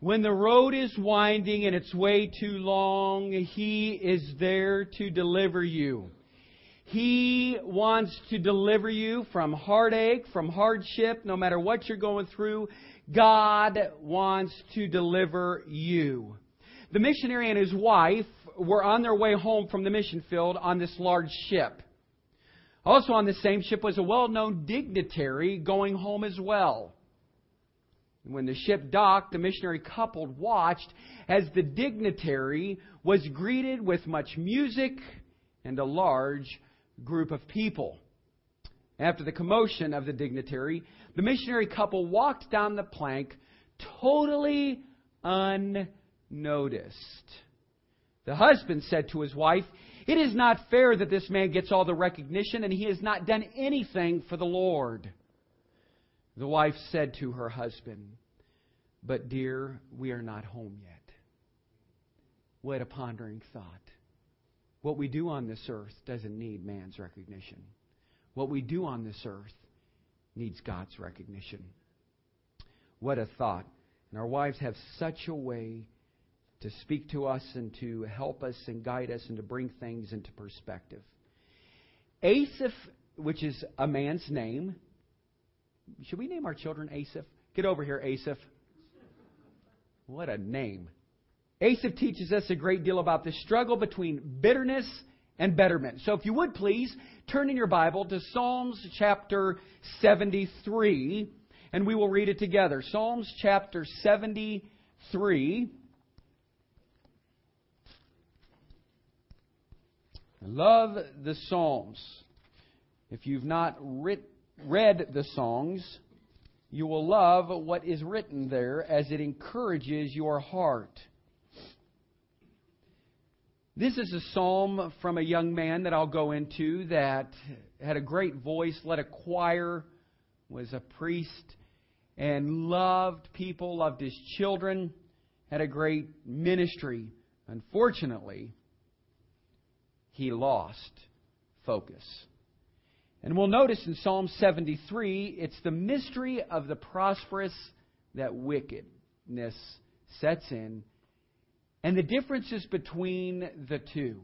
When the road is winding and its way too long, He is there to deliver you. He wants to deliver you from heartache, from hardship, no matter what you're going through. God wants to deliver you. The missionary and his wife were on their way home from the mission field on this large ship. Also on the same ship was a well-known dignitary going home as well. When the ship docked, the missionary couple watched as the dignitary was greeted with much music and a large group of people. After the commotion of the dignitary, the missionary couple walked down the plank totally unnoticed. The husband said to his wife, "It is not fair that this man gets all the recognition and he has not done anything for the Lord." The wife said to her husband, "But dear, we are not home yet." What a pondering thought. What we do on this earth doesn't need man's recognition. What we do on this earth needs God's recognition. What a thought. And our wives have such a way to speak to us and to help us and guide us and to bring things into perspective. Asaph, which is a man's name. Should we name our children Asaph? Get over here, Asaph. What a name. Asaph teaches us a great deal about the struggle between bitterness and betterment. So if you would please, turn in your Bible to Psalms chapter 73, and we will read it together. Psalms chapter 73. I love the Psalms. If you've not read the songs, you will love what is written there as it encourages your heart. This is a psalm from a young man that I'll go into that had a great voice, led a choir, was a priest, and loved people, loved his children, had a great ministry. Unfortunately, he lost focus. And we'll notice in Psalm 73, it's the mystery of the prosperous that wickedness sets in, and the differences between the two.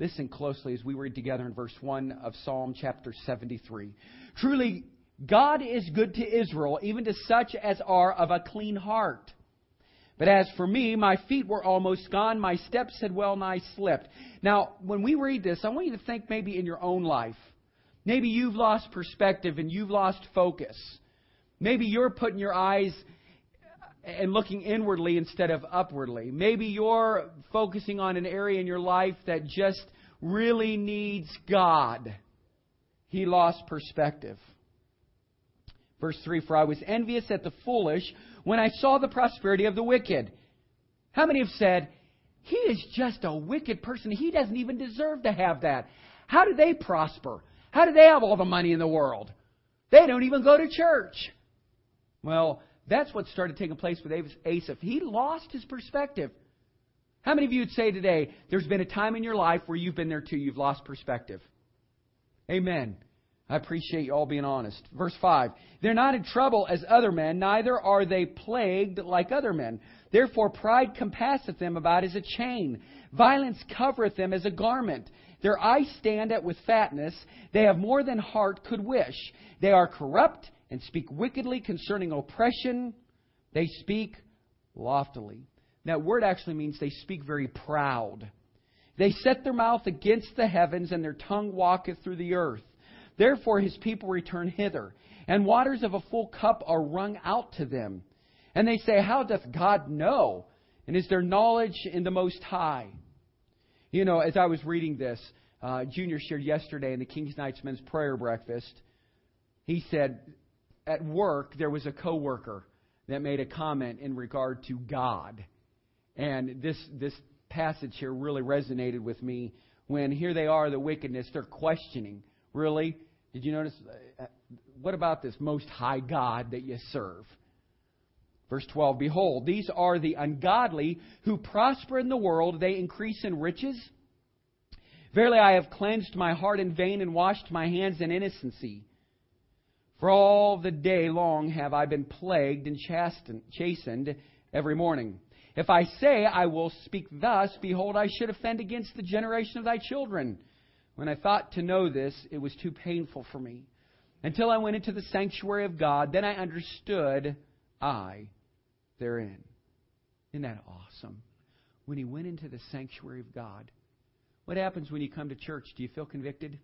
Listen closely as we read together in verse 1 of Psalm chapter 73. "Truly, God is good to Israel, even to such as are of a clean heart. But as for me, my feet were almost gone. My steps had well nigh slipped." Now, when we read this, I want you to think maybe in your own life. Maybe you've lost perspective and you've lost focus. Maybe you're putting your eyes and looking inwardly instead of upwardly. Maybe you're focusing on an area in your life that just really needs God. He lost perspective. Verse 3, "For I was envious at the foolish when I saw the prosperity of the wicked." How many have said, "He is just a wicked person. He doesn't even deserve to have that. How do they prosper? How do they have all the money in the world? They don't even go to church." Well, that's what started taking place with Asaph. He lost his perspective. How many of you would say today, there's been a time in your life where you've been there too, you've lost perspective? Amen. I appreciate you all being honest. Verse 5, "They're not in trouble as other men, neither are they plagued like other men. Therefore pride compasseth them about as a chain. Violence covereth them as a garment. Their eyes stand out with fatness. They have more than heart could wish. They are corrupt and speak wickedly concerning oppression. They speak loftily." That word actually means they speak very proud. "They set their mouth against the heavens, and their tongue walketh through the earth. Therefore his people return hither, and waters of a full cup are wrung out to them. And they say, How doth God know? And is there knowledge in the Most High?" You know, as I was reading this, Junior shared yesterday in the King's Knights Men's Prayer Breakfast, he said, at work, there was a coworker that made a comment in regard to God. And this passage here really resonated with me when here they are, the wickedness, they're questioning. Really? Did you notice? What about this Most High God that you serve? Verse 12, "Behold, these are the ungodly who prosper in the world. They increase in riches. Verily, I have cleansed my heart in vain and washed my hands in innocency. For all the day long have I been plagued and chastened every morning. If I say I will speak thus, behold, I should offend against the generation of thy children. When I thought to know this, it was too painful for me. Until I went into the sanctuary of God, then I understood I therein. Isn't that awesome? When he went into the sanctuary of God, what happens when you come to church? Do you feel convicted?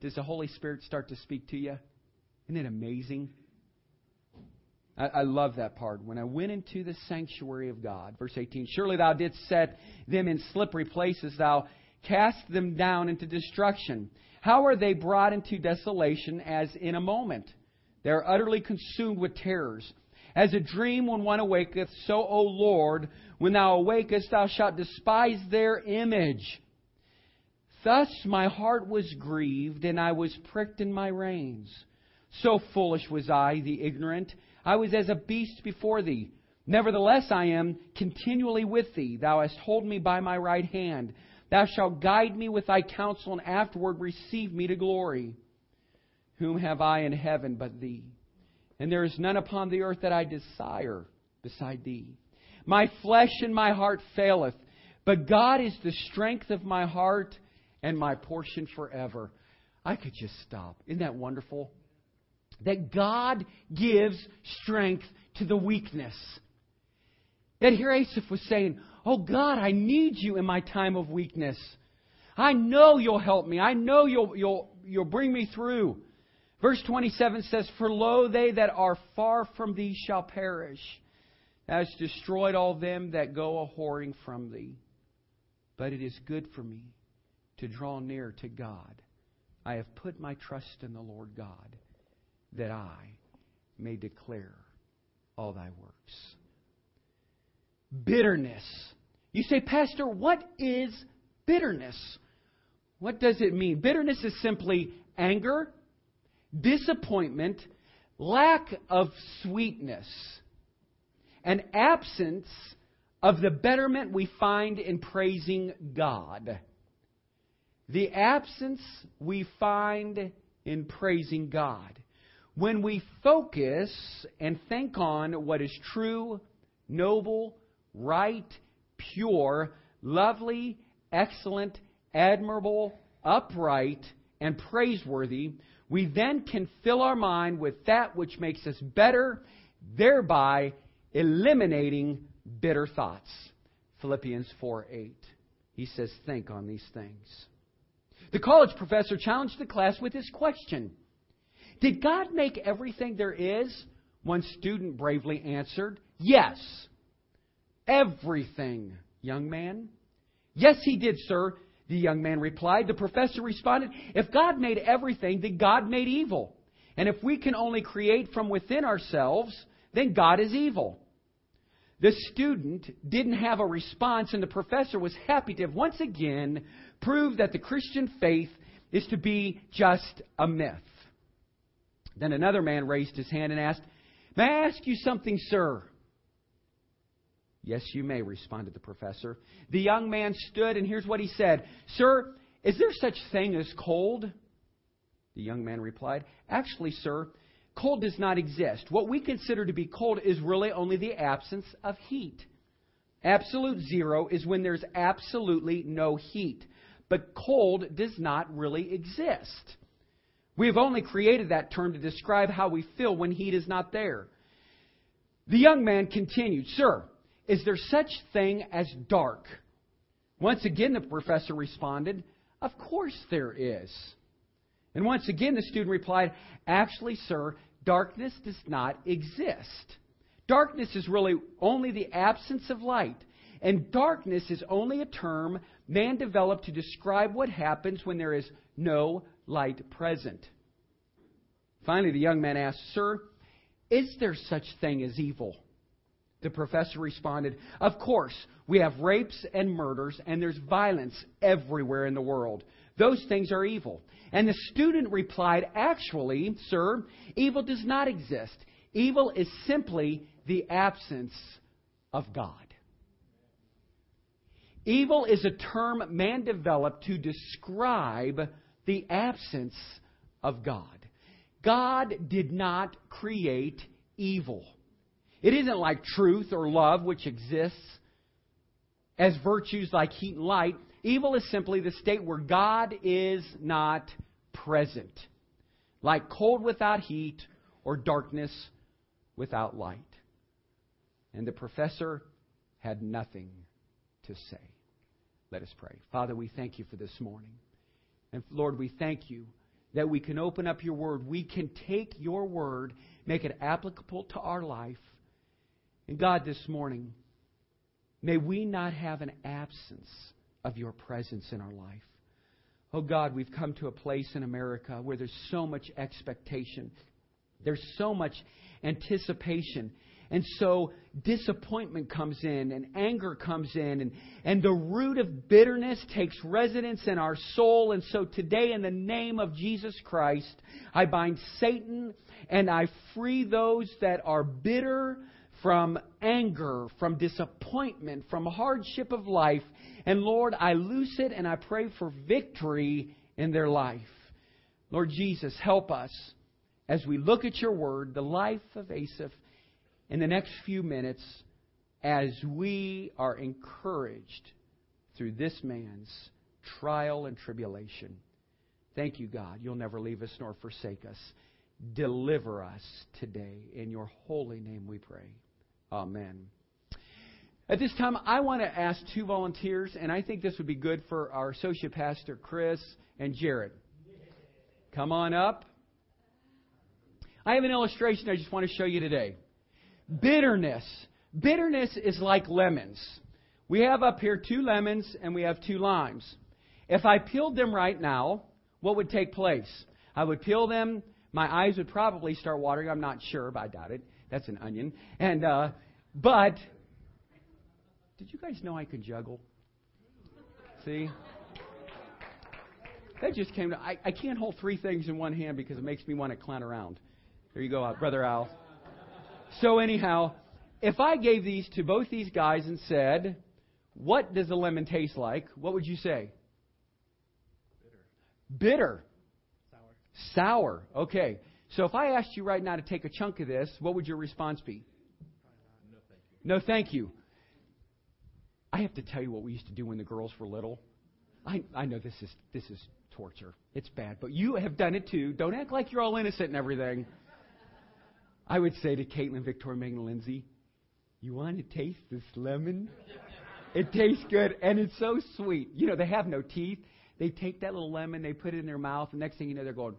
Does the Holy Spirit start to speak to you? Isn't it amazing? I love that part. When I went into the sanctuary of God, verse 18, surely thou didst set them in slippery places. Thou cast them down into destruction. How are they brought into desolation as in a moment? They are utterly consumed with terrors. As a dream when one awaketh, so, O Lord, when thou awakest, thou shalt despise their image. Thus my heart was grieved, and I was pricked in my reins. So foolish was I, the ignorant. I was as a beast before thee. Nevertheless, I am continually with thee. Thou hast hold me by my right hand. Thou shalt guide me with thy counsel, and afterward receive me to glory. Whom have I in heaven but thee? And there is none upon the earth that I desire beside thee. My flesh and my heart faileth, but God is the strength of my heart and my portion forever. I could just stop. Isn't that wonderful? That God gives strength to the weakness. That here Asaph was saying, oh God, I need you in my time of weakness. I know you'll help me. I know you'll bring me through. Verse 27 says, for lo, they that are far from thee shall perish. Thou hast destroyed all them that go a-whoring from thee. But it is good for me to draw near to God. I have put my trust in the Lord God, that I may declare all thy works. Bitterness. You say, Pastor, what is bitterness? What does it mean? Bitterness is simply anger, disappointment, lack of sweetness, an absence of the betterment we find in praising God. The absence we find in praising God. When we focus and think on what is true, noble, right, pure, lovely, excellent, admirable, upright, and praiseworthy, we then can fill our mind with that which makes us better, thereby eliminating bitter thoughts. Philippians 4:8. He says, think on these things. The college professor challenged the class with his question. Did God make everything there is? One student bravely answered, yes. Everything, young man. Yes, he did, sir, the young man replied. The professor responded, if God made everything, then God made evil. And if we can only create from within ourselves, then God is evil. The student didn't have a response, and the professor was happy to have once again proved that the Christian faith is to be just a myth. Then another man raised his hand and asked, may I ask you something, sir? Yes, you may, responded the professor. The young man stood, and here's what he said. Sir, is there such thing as cold? The young man replied, actually, sir, cold does not exist. What we consider to be cold is really only the absence of heat. Absolute zero is when there's absolutely no heat. But cold does not really exist. We have only created that term to describe how we feel when heat is not there. The young man continued, sir, is there such thing as dark? Once again, the professor responded, of course there is. And once again, the student replied, actually, sir, darkness does not exist. Darkness is really only the absence of light. And darkness is only a term man developed to describe what happens when there is no darkness. Light present. Finally, the young man asked, sir, is there such thing as evil? The professor responded, of course, we have rapes and murders, and there's violence everywhere in the world. Those things are evil. And the student replied, actually, sir, evil does not exist. Evil is simply the absence of God. Evil is a term man developed to describe the absence of God. God did not create evil. It isn't like truth or love, which exists as virtues like heat and light. Evil is simply the state where God is not present, like cold without heat or darkness without light. And the professor had nothing to say. Let us pray. Father, we thank you for this morning. And Lord, we thank you that we can open up your word. We can take your word, make it applicable to our life. And God, this morning, may we not have an absence of your presence in our life. Oh God, we've come to a place in America where there's so much expectation. There's so much anticipation. And so disappointment comes in and anger comes in and the root of bitterness takes residence in our soul. And so today, in the name of Jesus Christ, I bind Satan and I free those that are bitter from anger, from disappointment, from hardship of life. And Lord, I loose it and I pray for victory in their life. Lord Jesus, help us as we look at your word, the life of Asaph, in the next few minutes, as we are encouraged through this man's trial and tribulation. Thank you, God. You'll never leave us nor forsake us. Deliver us today. In your holy name we pray. Amen. At this time, I want to ask two volunteers, and I think this would be good for our associate pastor, Chris and Jared. Come on up. I have an illustration I just want to show you today. Bitterness. Bitterness is like lemons. We have up here two lemons and we have two limes. If I peeled them right now, what would take place? I would peel them. My eyes would probably start watering. I'm not sure, but I doubt it. That's an onion. And but did you guys know I could juggle? See? That just came to... I can't hold three things in one hand because it makes me want to clown around. There you go, Brother Al. So anyhow, if I gave these to both these guys and said, what does a lemon taste like? What would you say? Bitter. Sour. Okay. So if I asked you right now to take a chunk of this, what would your response be? No, thank you. I have to tell you what we used to do when the girls were little. I know this is torture. It's bad, but you have done it too. Don't act like you're all innocent and everything. I would say to Caitlin, Victoria, Megan, Lindsay, you want to taste this lemon? It tastes good, and it's so sweet. You know, they have no teeth. They take that little lemon, they put it in their mouth, and next thing you know, they're going.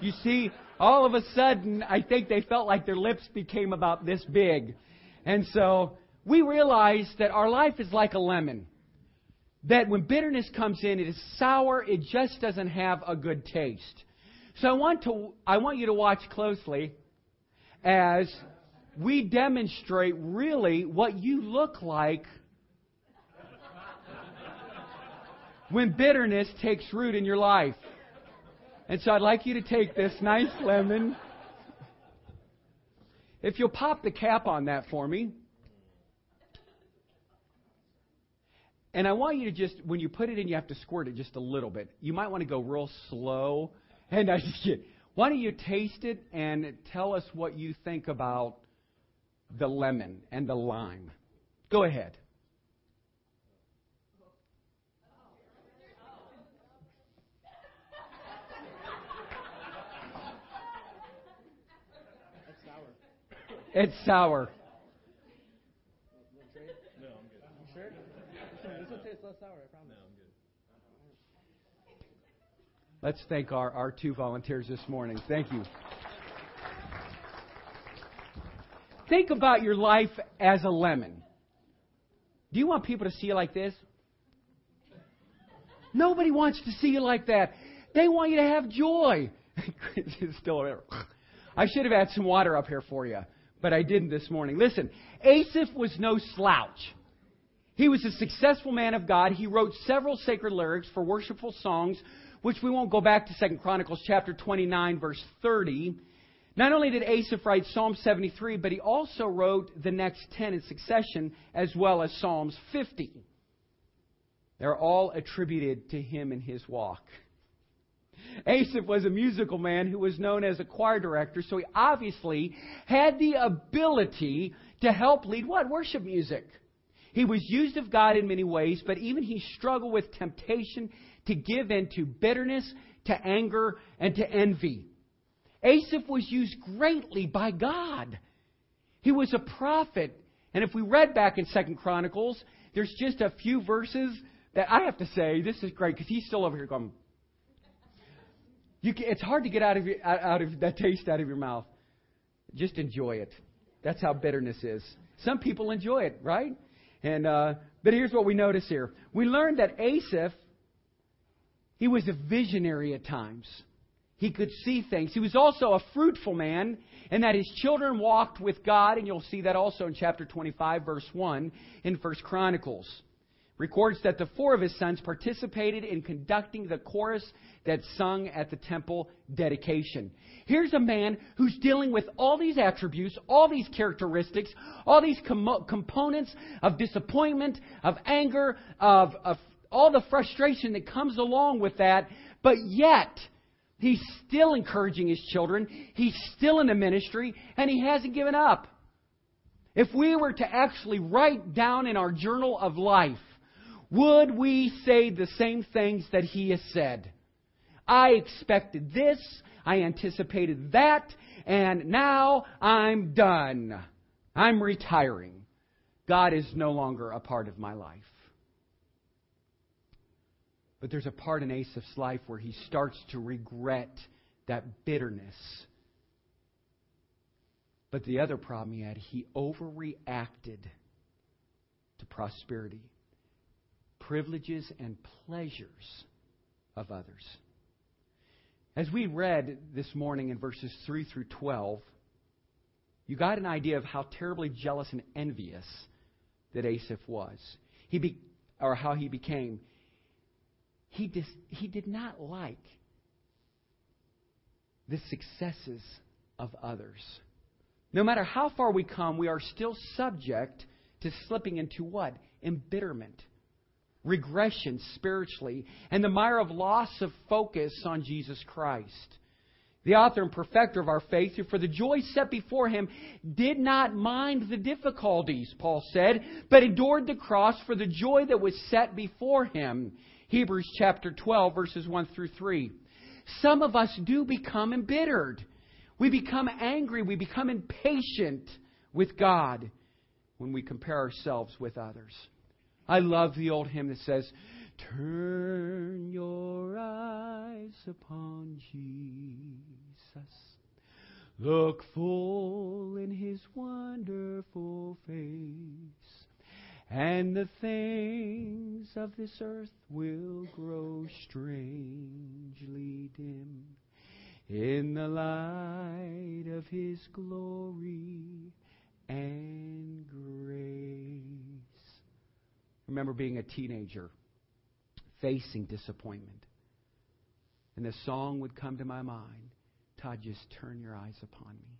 You see, all of a sudden, I think they felt like their lips became about this big. And so we realize that our life is like a lemon. That when bitterness comes in, it is sour. It just doesn't have a good taste. So I want you to watch closely as we demonstrate really what you look like when bitterness takes root in your life. And so I'd like you to take this nice lemon. If you'll pop the cap on that for me. And I want you to just, when you put it in, you have to squirt it just a little bit. You might want to go real slow. And I just get, why don't you taste it and tell us what you think about the lemon and the lime? Go ahead. It's sour. No, I'm good. You sure? This will taste less sour, I promise. No, I'm good. Let's thank our two volunteers this morning. Thank you. Think about your life as a lemon. Do you want people to see you like this? Nobody wants to see you like that. They want you to have joy. It's still there. I should have had some water up here for you. But I didn't this morning. Listen, Asaph was no slouch. He was a successful man of God. He wrote several sacred lyrics for worshipful songs, which we won't go back to 2 Chronicles chapter 29, verse 30. Not only did Asaph write Psalm 73, but he also wrote the next 10 in succession, as well as Psalms 50. They're all attributed to him in his walk. Asaph was a musical man who was known as a choir director, so he obviously had the ability to help lead what? Worship music. He was used of God in many ways, but even he struggled with temptation to give in to bitterness, to anger, and to envy. Asaph was used greatly by God. He was a prophet. And if we read back in 2 Chronicles, there's just a few verses that I have to say, this is great, because he's still over here going, it's hard to get out of that taste out of your mouth. Just enjoy it. That's how bitterness is. Some people enjoy it, right? And but here's what we notice here. We learned that Asaph, he was a visionary at times. He could see things. He was also a fruitful man, and that his children walked with God. And you'll see that also in chapter 25, verse 1 in 1 Chronicles. Records that the four of his sons participated in conducting the chorus that sung at the temple dedication. Here's a man who's dealing with all these attributes, all these characteristics, all these components of disappointment, of anger, of all the frustration that comes along with that. But yet, he's still encouraging his children. He's still in the ministry, and he hasn't given up. If we were to actually write down in our journal of life, would we say the same things that he has said? I expected this, I anticipated that, and now I'm done. I'm retiring. God is no longer a part of my life. But there's a part in Asaph's life where he starts to regret that bitterness. But the other problem he had, he overreacted to prosperity, privileges, and pleasures of others. As we read this morning in verses 3 through 12, you got an idea of how terribly jealous and envious that Asaph was. How he became. He did not like the successes of others. No matter how far we come, we are still subject to slipping into what? Embitterment, regression spiritually, and the mire of loss of focus on Jesus Christ, the author and perfecter of our faith, who for the joy set before him did not mind the difficulties, Paul said, but endured the cross for the joy that was set before him. Hebrews chapter 12, verses 1 through 3. Some of us do become embittered. We become angry. We become impatient with God when we compare ourselves with others. I love the old hymn that says, "Turn your eyes upon Jesus. Look full in His wonderful face. And the things of this earth will grow strangely dim in the light of His glory and grace." Remember being a teenager, facing disappointment. And the song would come to my mind, "Todd, just turn your eyes upon me.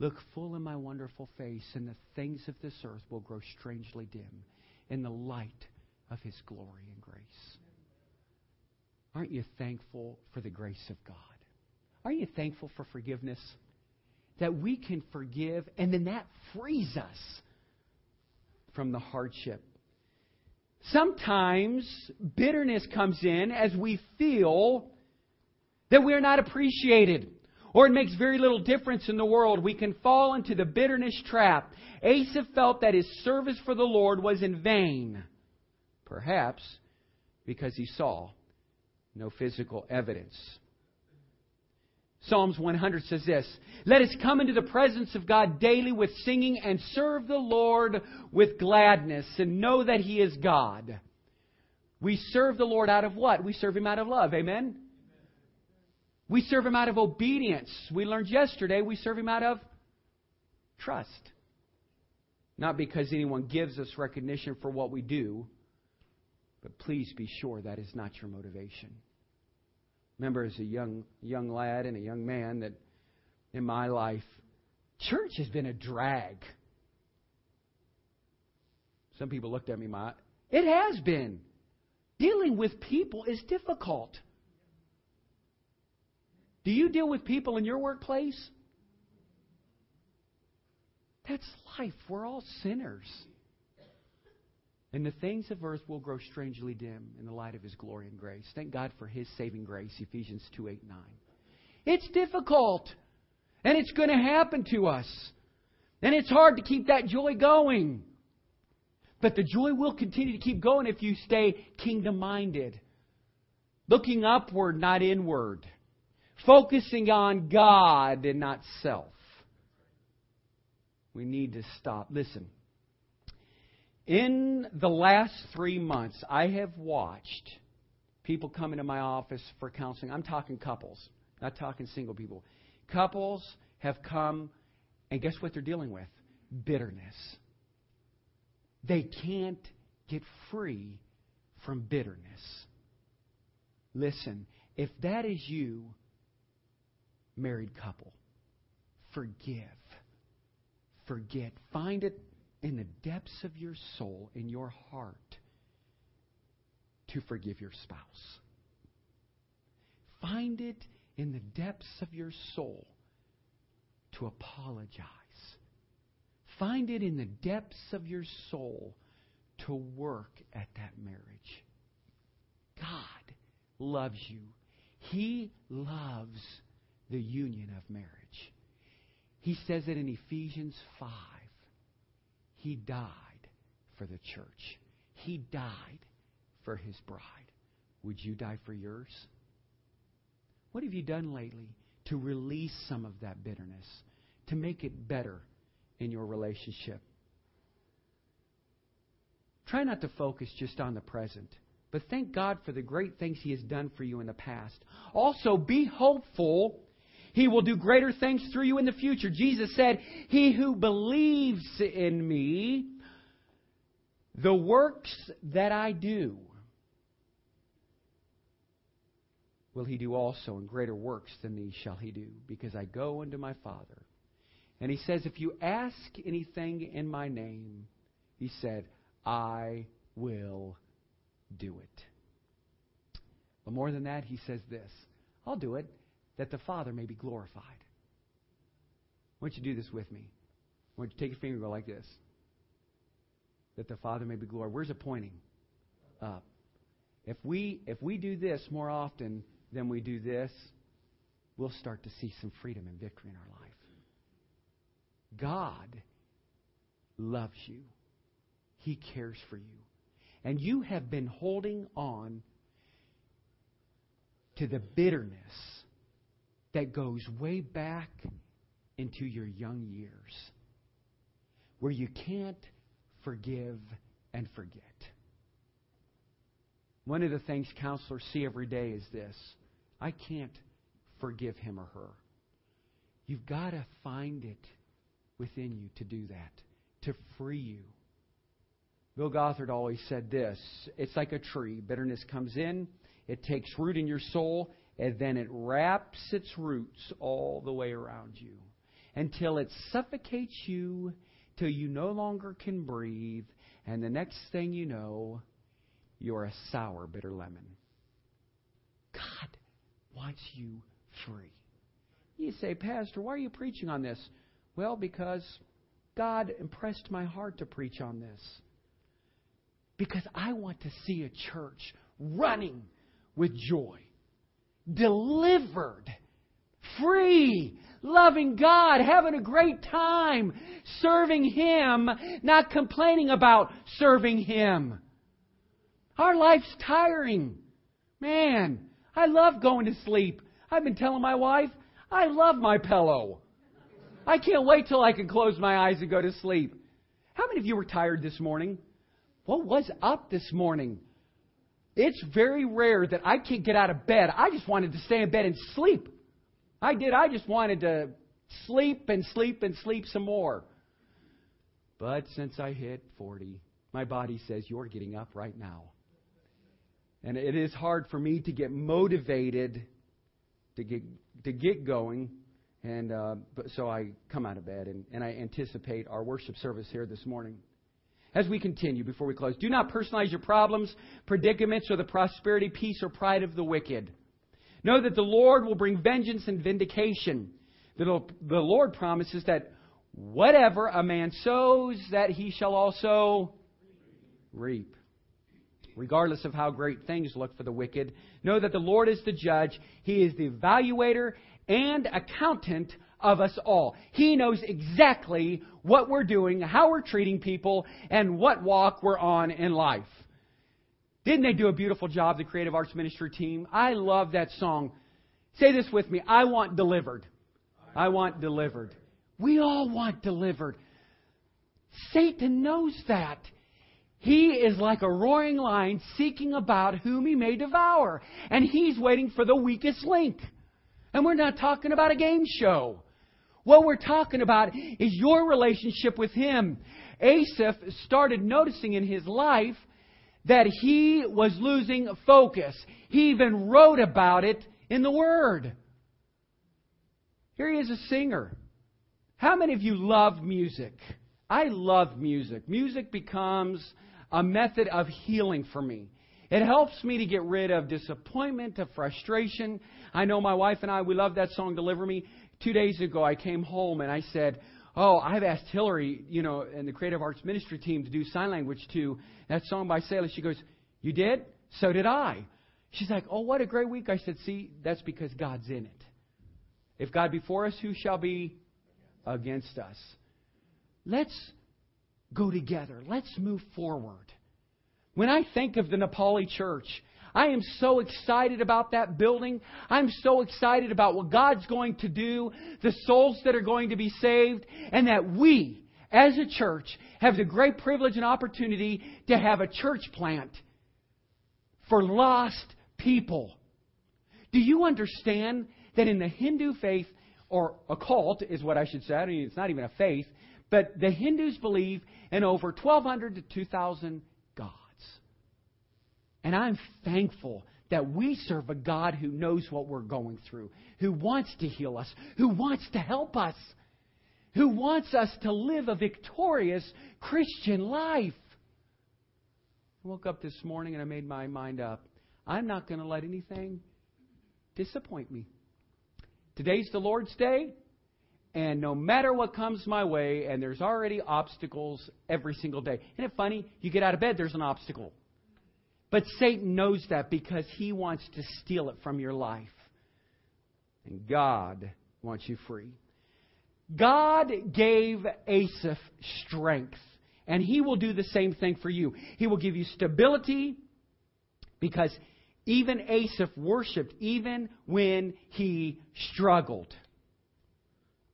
Look full in my wonderful face, and the things of this earth will grow strangely dim in the light of His glory and grace." Aren't you thankful for the grace of God? Aren't you thankful for forgiveness? That we can forgive, and then that frees us from the hardship. Sometimes bitterness comes in as we feel that we are not appreciated, or it makes very little difference in the world. We can fall into the bitterness trap. Asaph felt that his service for the Lord was in vain, perhaps because he saw no physical evidence. Psalms 100 says this, "Let us come into the presence of God daily with singing and serve the Lord with gladness and know that He is God." We serve the Lord out of what? We serve Him out of love. Amen? We serve Him out of obedience. We learned yesterday we serve Him out of trust. Not because anyone gives us recognition for what we do, but please be sure that is not your motivation. Remember as a young lad and a young man that in my life, church has been a drag. Some people looked at me, it has been. Dealing with people is difficult. Do you deal with people in your workplace? That's life. We're all sinners. And the things of earth will grow strangely dim in the light of His glory and grace. Thank God for His saving grace, Ephesians 2:8-9. It's difficult. And it's going to happen to us. And it's hard to keep that joy going. But the joy will continue to keep going if you stay kingdom-minded. Looking upward, not inward. Focusing on God and not self. We need to stop. Listen. In the last 3 months, I have watched people come into my office for counseling. I'm talking couples, not talking single people. Couples have come, and guess what they're dealing with? Bitterness. They can't get free from bitterness. Listen, if that is you, married couple, forgive. Forget. Find it in the depths of your soul, in your heart, to forgive your spouse. Find it in the depths of your soul to apologize. Find it in the depths of your soul to work at that marriage. God loves you. He loves the union of marriage. He says it in Ephesians 5. He died for the church. He died for His bride. Would you die for yours? What have you done lately to release some of that bitterness, to make it better in your relationship? Try not to focus just on the present, but thank God for the great things He has done for you in the past. Also, be hopeful. He will do greater things through you in the future. Jesus said, "He who believes in me, the works that I do, will he do also, and greater works than these shall he do, because I go unto my Father." And He says, if you ask anything in my name, He said, I will do it. But more than that, He says this, I'll do it, that the Father may be glorified. Why don't you do this with me? Why don't you take your finger and go like this? That the Father may be glorified. Where's it pointing? Up. If we do this more often than we do this, we'll start to see some freedom and victory in our life. God loves you. He cares for you. And you have been holding on to the bitterness that goes way back into your young years, where you can't forgive and forget. One of the things counselors see every day is this: I can't forgive him or her. You've got to find it within you to do that, to free you. Bill Gothard always said this, it's like a tree. Bitterness comes in, it takes root in your soul, and then it wraps its roots all the way around you until it suffocates you, till you no longer can breathe, and the next thing you know, you're a sour, bitter lemon. God wants you free. You say, Pastor, why are you preaching on this? Well, because God impressed my heart to preach on this. Because I want to see a church running with joy. Delivered. Free. Loving God. Having a great time. Serving Him. Not complaining about serving Him. Our life's tiring. Man, I love going to sleep. I've been telling my wife, I love my pillow. I can't wait till I can close my eyes and go to sleep. How many of you were tired this morning? What was up this morning? It's very rare that I can't get out of bed. I just wanted to stay in bed and sleep. I did. I just wanted to sleep and sleep and sleep some more. But since I hit 40, my body says, you're getting up right now. And it is hard for me to get motivated to get going. And so I come out of bed and I anticipate our worship service here this morning. As we continue, before we close, do not personalize your problems, predicaments, or the prosperity, peace, or pride of the wicked. Know that the Lord will bring vengeance and vindication. The Lord promises that whatever a man sows, that he shall also reap. Regardless of how great things look for the wicked, know that the Lord is the judge. He is the evaluator and accountant of us all. He knows exactly what we're doing, how we're treating people, and what walk we're on in life. Didn't they do a beautiful job, the Creative Arts Ministry team? I love that song. Say this with me. I want delivered. I want delivered. We all want delivered. Satan knows that. He is like a roaring lion seeking about whom he may devour. And he's waiting for the weakest link. And we're not talking about a game show. What we're talking about is your relationship with him. Asaph started noticing in his life that he was losing focus. He even wrote about it in the Word. Here he is, a singer. How many of you love music? I love music. Music becomes a method of healing for me. It helps me to get rid of disappointment, of frustration. I know my wife and I, we love that song, Deliver Me. 2 days ago, I came home and I said, oh, I've asked Hillary, and the Creative Arts Ministry team to do sign language to that song by Selah. She goes, you did? So did I. She's like, oh, what a great week. I said, see, that's because God's in it. If God be for us, who shall be against us? Let's go together. Let's move forward. When I think of the Nepali church, I am so excited about that building. I'm so excited about what God's going to do, the souls that are going to be saved, and that we, as a church, have the great privilege and opportunity to have a church plant for lost people. Do you understand that in the Hindu faith, or occult is what I should say, I mean, it's not even a faith, but the Hindus believe in over 1,200 to 2,000 gods. And I'm thankful that we serve a God who knows what we're going through, who wants to heal us, who wants to help us, who wants us to live a victorious Christian life. I woke up this morning and I made my mind up. I'm not going to let anything disappoint me. Today's the Lord's Day. And no matter what comes my way, and there's already obstacles every single day. Isn't it funny? You get out of bed, there's an obstacle. But Satan knows that because he wants to steal it from your life. And God wants you free. God gave Asaph strength. And he will do the same thing for you. He will give you stability because even Asaph worshipped even when he struggled.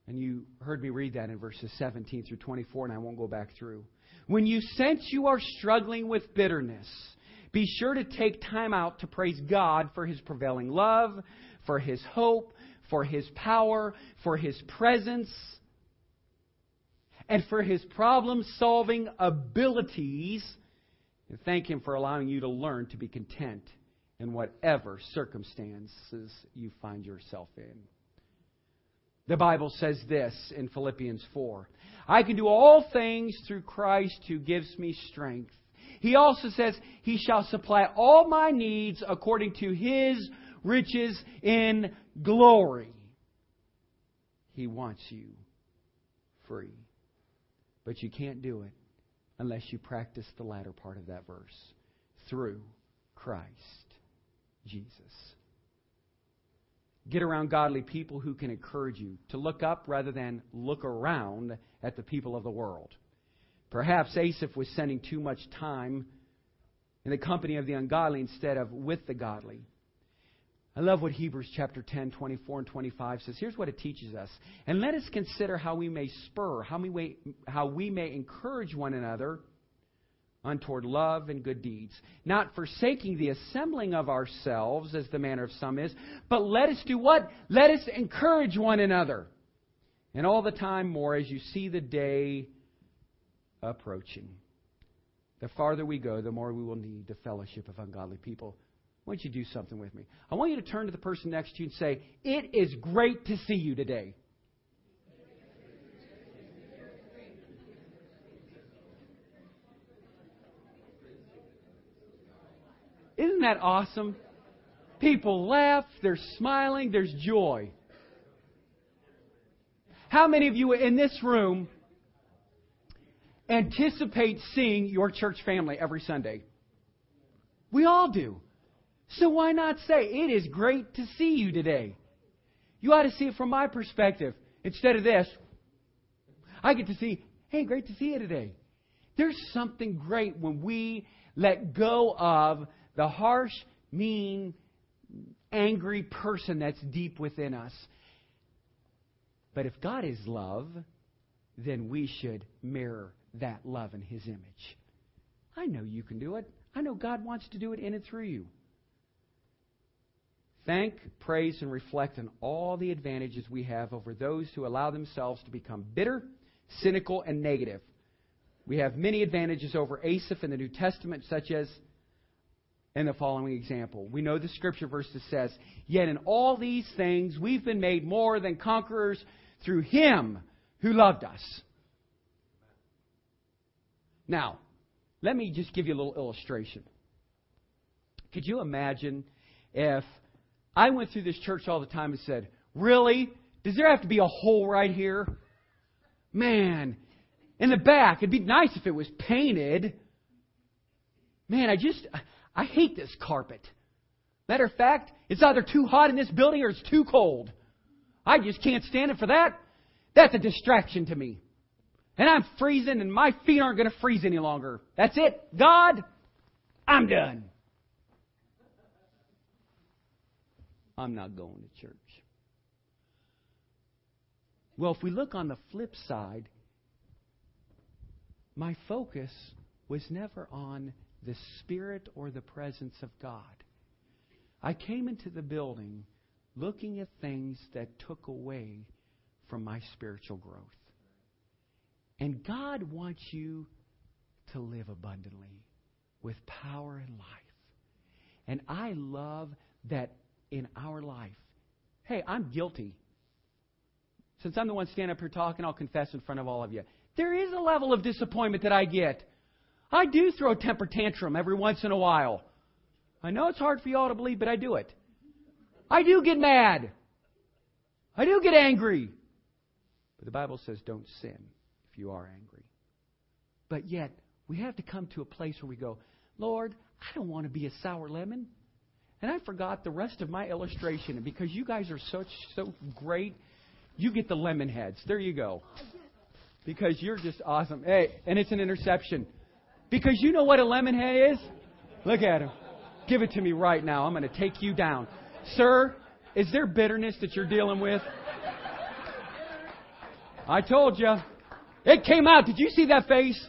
And you heard me read that in verses 17 through 24, and I won't go back through. When you sense you are struggling with bitterness, be sure to take time out to praise God for His prevailing love, for His hope, for His power, for His presence, and for His problem-solving abilities. And thank Him for allowing you to learn to be content in whatever circumstances you find yourself in. The Bible says this in Philippians 4. I can do all things through Christ who gives me strength. He also says, He shall supply all my needs according to His riches in glory. He wants you free. But you can't do it unless you practice the latter part of that verse. Through Christ Jesus. Get around godly people who can encourage you to look up rather than look around at the people of the world. Perhaps Asaph was spending too much time in the company of the ungodly instead of with the godly. I love what Hebrews chapter 10, 24 and 25 says. Here's what it teaches us. And let us consider how we may spur, how we may encourage one another untoward love and good deeds, not forsaking the assembling of ourselves as the manner of some is, but let us do what? Let us encourage one another. And all the time more as you see the day approaching. The farther we go, the more we will need the fellowship of ungodly people. Why don't you do something with me? I want you to turn to the person next to you and say, it is great to see you today. Isn't that awesome? People laugh. They're smiling. There's joy. How many of you in this room anticipate seeing your church family every Sunday? We all do. So why not say, it is great to see you today? You ought to see it from my perspective. Instead of this, I get to see, hey, great to see you today. There's something great when we let go of the harsh, mean, angry person that's deep within us. But if God is love, then we should mirror that love in His image. I know you can do it. I know God wants to do it in and through you. Thank, praise, and reflect on all the advantages we have over those who allow themselves to become bitter, cynical, and negative. We have many advantages over Asaph in the New Testament, such as in the following example. We know the Scripture verse that says, "Yet in all these things we've been made more than conquerors through Him who loved us." Now, let me just give you a little illustration. Could you imagine if I went through this church all the time and said, really? Does there have to be a hole right here? Man, in the back, it'd be nice if it was painted. Man, I hate this carpet. Matter of fact, it's either too hot in this building or it's too cold. I just can't stand it for that. That's a distraction to me. And I'm freezing and my feet aren't going to freeze any longer. That's it. God, I'm done. I'm not going to church. Well, if we look on the flip side, my focus was never on the Spirit or the presence of God. I came into the building looking at things that took away from my spiritual growth. And God wants you to live abundantly with power and life. And I love that in our life. Hey, I'm guilty. Since I'm the one standing up here talking, I'll confess in front of all of you. There is a level of disappointment that I get. I do throw a temper tantrum every once in a while. I know it's hard for y'all to believe, but I do it. I do get mad. I do get angry. But the Bible says don't sin if you are angry. But yet, we have to come to a place where we go, Lord, I don't want to be a sour lemon. And I forgot the rest of my illustration. And because you guys are so great, you get the lemon heads. There you go. Because you're just awesome. Hey, and it's an interception. Because you know what a lemon head is? Look at him. Give it to me right now. I'm going to take you down. Sir, is there bitterness that you're dealing with? I told you. It came out. Did you see that face?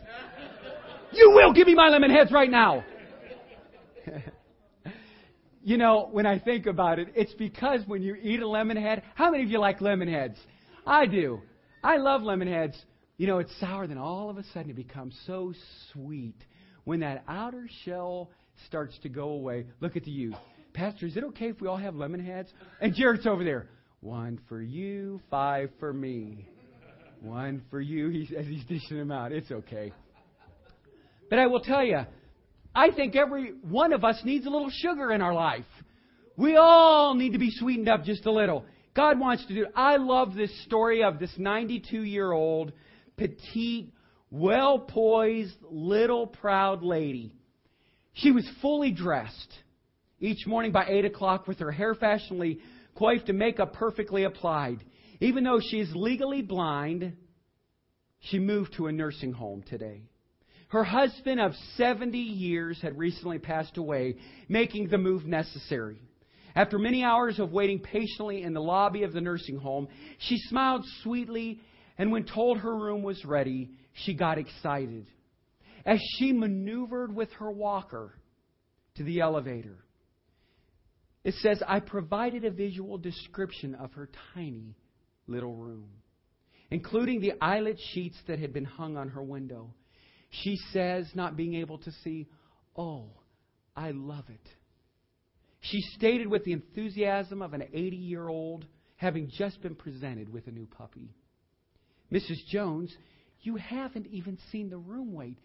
You will give me my lemon heads right now. You know, when I think about it, it's because when you eat a lemon head, how many of you like lemon heads? I do. I love lemon heads. You know, it's sour, then all of a sudden it becomes so sweet. When that outer shell starts to go away, look at the youth. Pastor, is it okay if we all have lemon heads? And Jared's over there. 1 for you, 5 for me. 1 for you. He's dishing them out. It's okay. But I will tell you, I think every one of us needs a little sugar in our life. We all need to be sweetened up just a little. God wants to do it. I love this story of this 92-year-old, petite, well-poised, little proud lady. She was fully dressed each morning by 8 o'clock with her hair fashionably coiffed and makeup perfectly applied. Even though she is legally blind, she moved to a nursing home today. Her husband of 70 years had recently passed away, making the move necessary. After many hours of waiting patiently in the lobby of the nursing home, she smiled sweetly, and when told her room was ready, she got excited. As she maneuvered with her walker to the elevator, it says, I provided a visual description of her tiny little room, including the eyelet sheets that had been hung on her window. She says, not being able to see, oh, I love it. She stated with the enthusiasm of an 80-year-old having just been presented with a new puppy. Mrs. Jones, you haven't even seen the room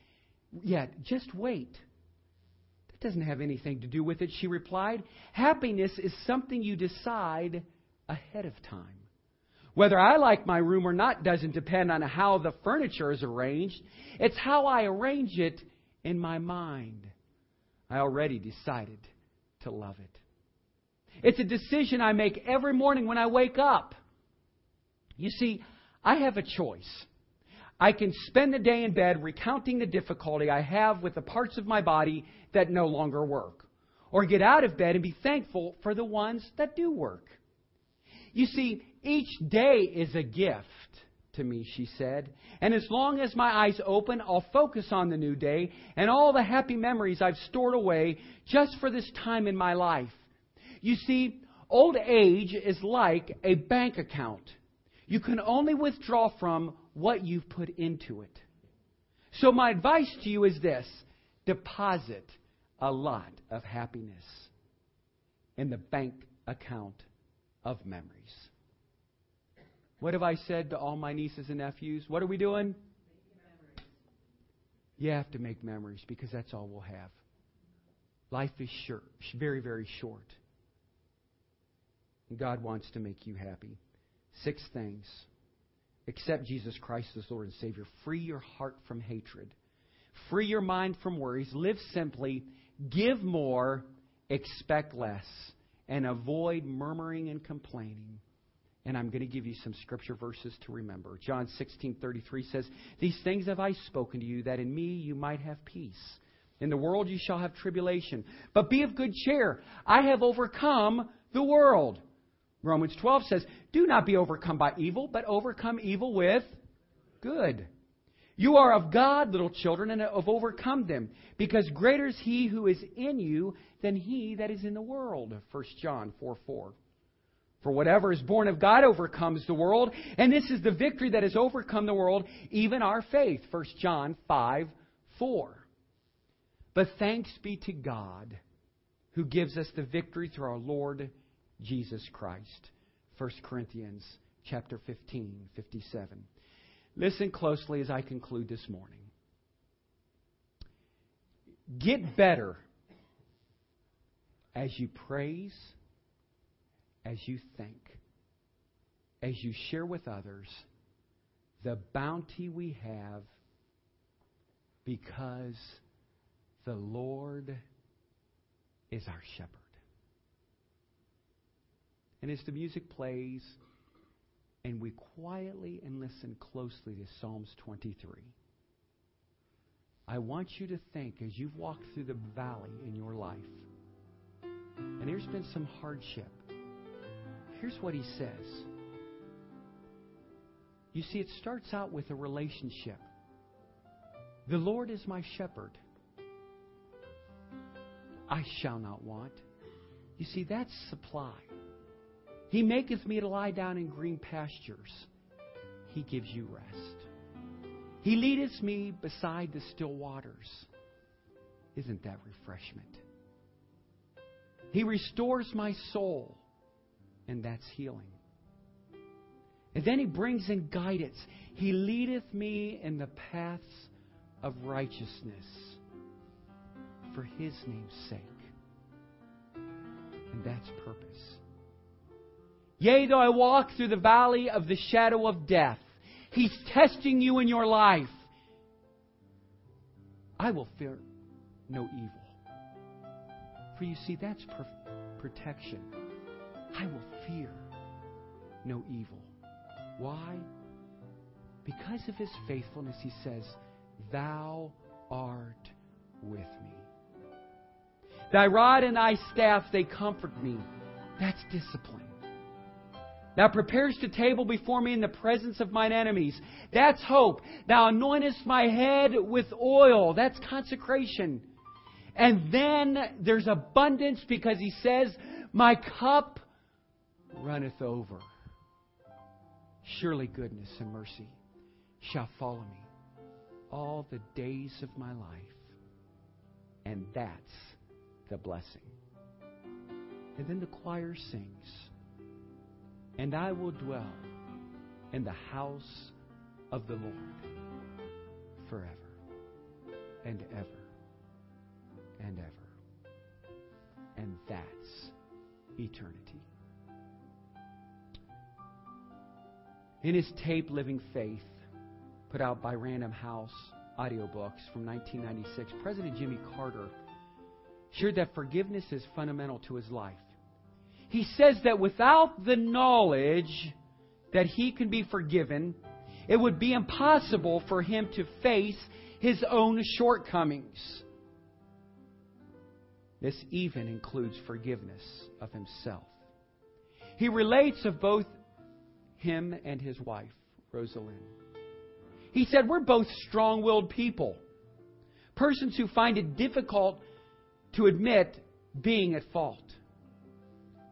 yet. Just wait. It doesn't have anything to do with it, she replied. Happiness is something you decide ahead of time. Whether I like my room or not doesn't depend on how the furniture is arranged. It's how I arrange it in my mind. I already decided to love it. It's a decision I make every morning when I wake up. You see, I have a choice. I can spend the day in bed recounting the difficulty I have with the parts of my body that no longer work, or get out of bed and be thankful for the ones that do work. You see, each day is a gift to me, she said, and as long as my eyes open, I'll focus on the new day and all the happy memories I've stored away just for this time in my life. You see, old age is like a bank account. You can only withdraw from what you've put into it. So my advice to you is this: deposit a lot of happiness in the bank account of memories. What have I said to all my nieces and nephews? What are we doing? You have to make memories, because that's all we'll have. Life is short, very, very short. And God wants to make you happy. 6 things. Accept Jesus Christ as Lord and Savior. Free your heart from hatred. Free your mind from worries. Live simply. Give more. Expect less. And avoid murmuring and complaining. And I'm going to give you some scripture verses to remember. John 16:33 says, "These things have I spoken to you, that in me you might have peace. In the world you shall have tribulation. But be of good cheer. I have overcome the world." Romans 12 says, "Do not be overcome by evil, but overcome evil with good. You are of God, little children, and have overcome them, because greater is He who is in you than he that is in the world." 1 John 4:4. "For whatever is born of God overcomes the world, and this is the victory that has overcome the world, even our faith." 1 John 5:4. "But thanks be to God, who gives us the victory through our Lord Jesus Christ." 1 Corinthians chapter 15:57. Listen closely as I conclude this morning. Get better as you praise, as you think, as you share with others the bounty we have, because the Lord is our shepherd. And as the music plays, and we quietly and listen closely to Psalms 23, I want you to think, as you've walked through the valley in your life, and there's been some hardship, here's what he says. You see, it starts out with a relationship. The Lord is my shepherd. I shall not want. You see, that's supply. He maketh me to lie down in green pastures. He gives you rest. He leadeth me beside the still waters. Isn't that refreshment? He restores my soul, and that's healing. And then he brings in guidance. He leadeth me in the paths of righteousness for His name's sake. And that's purpose. Yea, though I walk through the valley of the shadow of death. He's testing you in your life. I will fear no evil. For you see, that's protection. I will fear no evil. Why? Because of His faithfulness, He says, "Thou art with me. Thy rod and thy staff, they comfort me." That's discipline. "Thou preparest a table before me in the presence of mine enemies." That's hope. "Thou anointest my head with oil." That's consecration. And then there's abundance, because He says, "My cup runneth over. Surely goodness and mercy shall follow me all the days of my life." And that's the blessing. And then the choir sings, "And I will dwell in the house of the Lord forever and ever and ever." That's eternity. In his tape, Living Faith, put out by Random House Audiobooks from 1996, President Jimmy Carter shared that forgiveness is fundamental to his life. He says that without the knowledge that he can be forgiven, it would be impossible for him to face his own shortcomings. This even includes forgiveness of himself. He relates of both him and his wife, Rosalind. He said, "We're both strong-willed people, persons who find it difficult to admit being at fault."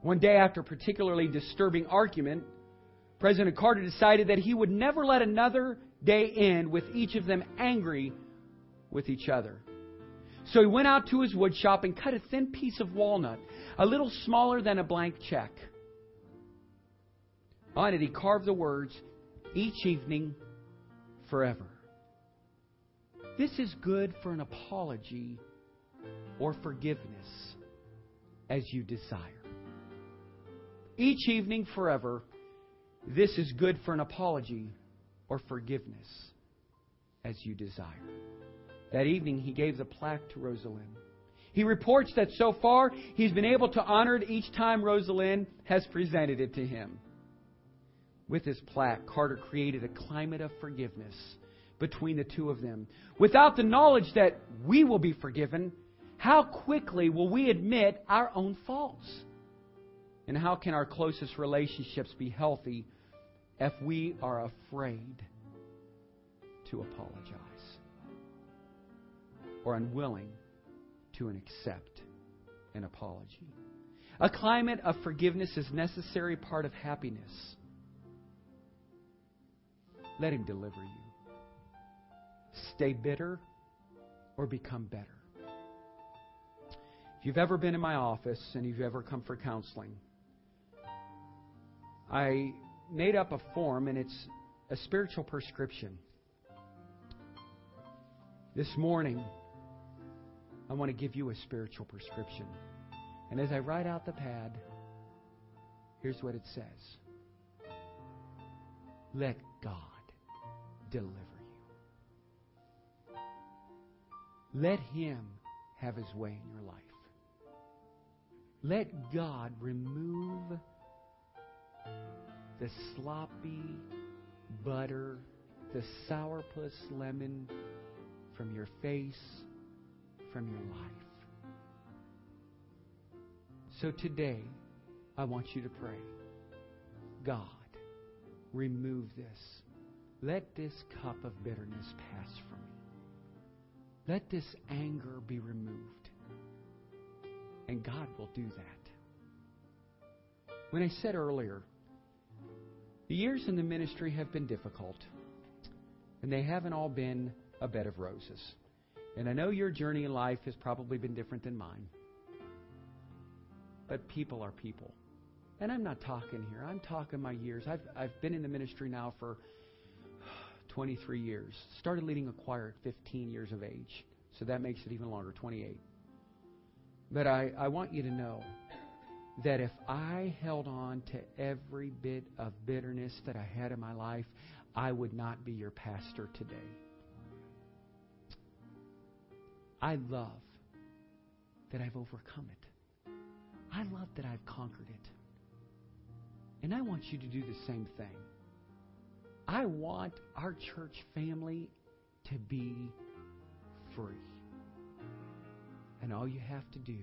One day after a particularly disturbing argument, President Carter decided that he would never let another day end with each of them angry with each other. So he went out to his wood shop and cut a thin piece of walnut, a little smaller than a blank check. On it, he carved the words, "Each evening, forever." This is good for an apology or forgiveness as you desire. Each evening, forever. This is good for an apology or forgiveness as you desire. That evening, he gave the plaque to Rosalind. He reports that so far, he's been able to honor it each time Rosalind has presented it to him. With his plaque, Carter created a climate of forgiveness between the two of them. Without the knowledge that we will be forgiven, how quickly will we admit our own faults? And how can our closest relationships be healthy if we are afraid to apologize or unwilling to accept an apology? A climate of forgiveness is a necessary part of happiness. Let him deliver you. Stay bitter or become better. If you've ever been in my office and you've ever come for counseling, I made up a form, and it's a spiritual prescription. This morning, I want to give you a spiritual prescription. And as I write out the pad, here's what it says. Let God deliver you. Let Him have His way in your life. Let God remove the sloppy butter, the sourpuss lemon from your face, from your life. So today, I want you to pray. God, remove this. Let this cup of bitterness pass from me. Let this anger be removed. And God will do that. When I said earlier, the years in the ministry have been difficult, and they haven't all been a bed of roses. And I know your journey in life has probably been different than mine. But people are people. And I'm not talking here. I'm talking my years. I've been in the ministry now for 23 years. Started leading a choir at 15 years of age. So that makes it even longer, 28. But I want you to know that if I held on to every bit of bitterness that I had in my life, I would not be your pastor today. I love that I've overcome it. I love that I've conquered it. And I want you to do the same thing. I want our church family to be free. And all you have to do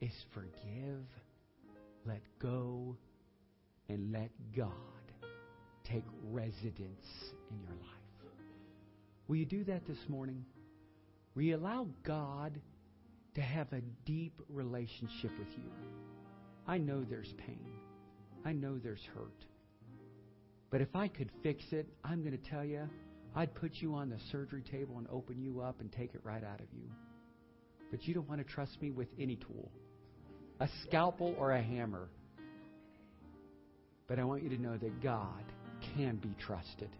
is forgive, let go, and let God take residence in your life. Will you do that this morning? Will you allow God to have a deep relationship with you? I know there's pain. I know there's hurt. But if I could fix it, I'm going to tell you, I'd put you on the surgery table and open you up and take it right out of you. But you don't want to trust me with any tool, a scalpel or a hammer. But I want you to know that God can be trusted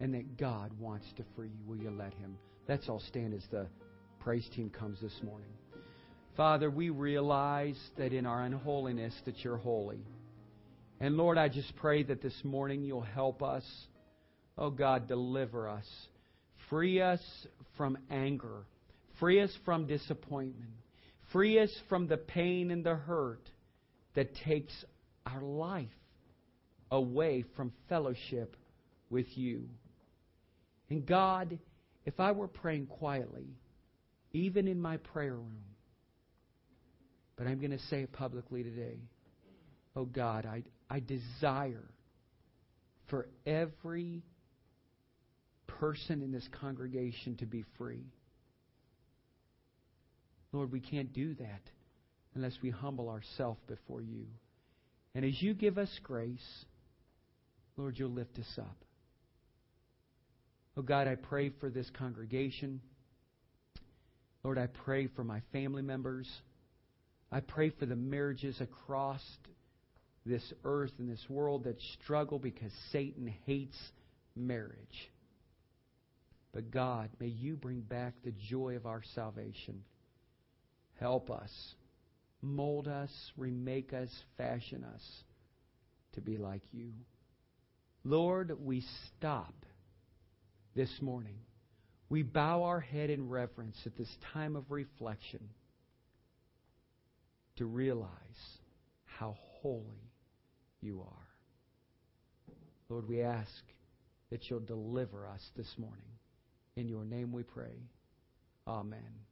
and that God wants to free you. Will you let Him? Let's all stand as the praise team comes this morning. Father, we realize that in our unholiness that You're holy. And Lord, I just pray that this morning You'll help us. Oh God, deliver us. Free us from anger. Free us from disappointment. Free us from the pain and the hurt that takes our life away from fellowship with You. And God, if I were praying quietly, even in my prayer room, but I'm going to say it publicly today, oh God, I desire for every person in this congregation to be free. Lord, we can't do that unless we humble ourselves before You. And as You give us grace, Lord, You'll lift us up. Oh God, I pray for this congregation. Lord, I pray for my family members. I pray for the marriages across this earth and this world that struggle because Satan hates marriage. But God, may You bring back the joy of our salvation. Help us, mold us, remake us, fashion us to be like You. Lord, we stop this morning. We bow our head in reverence at this time of reflection to realize how holy You are. Lord, we ask that You'll deliver us this morning. In Your name we pray. Amen.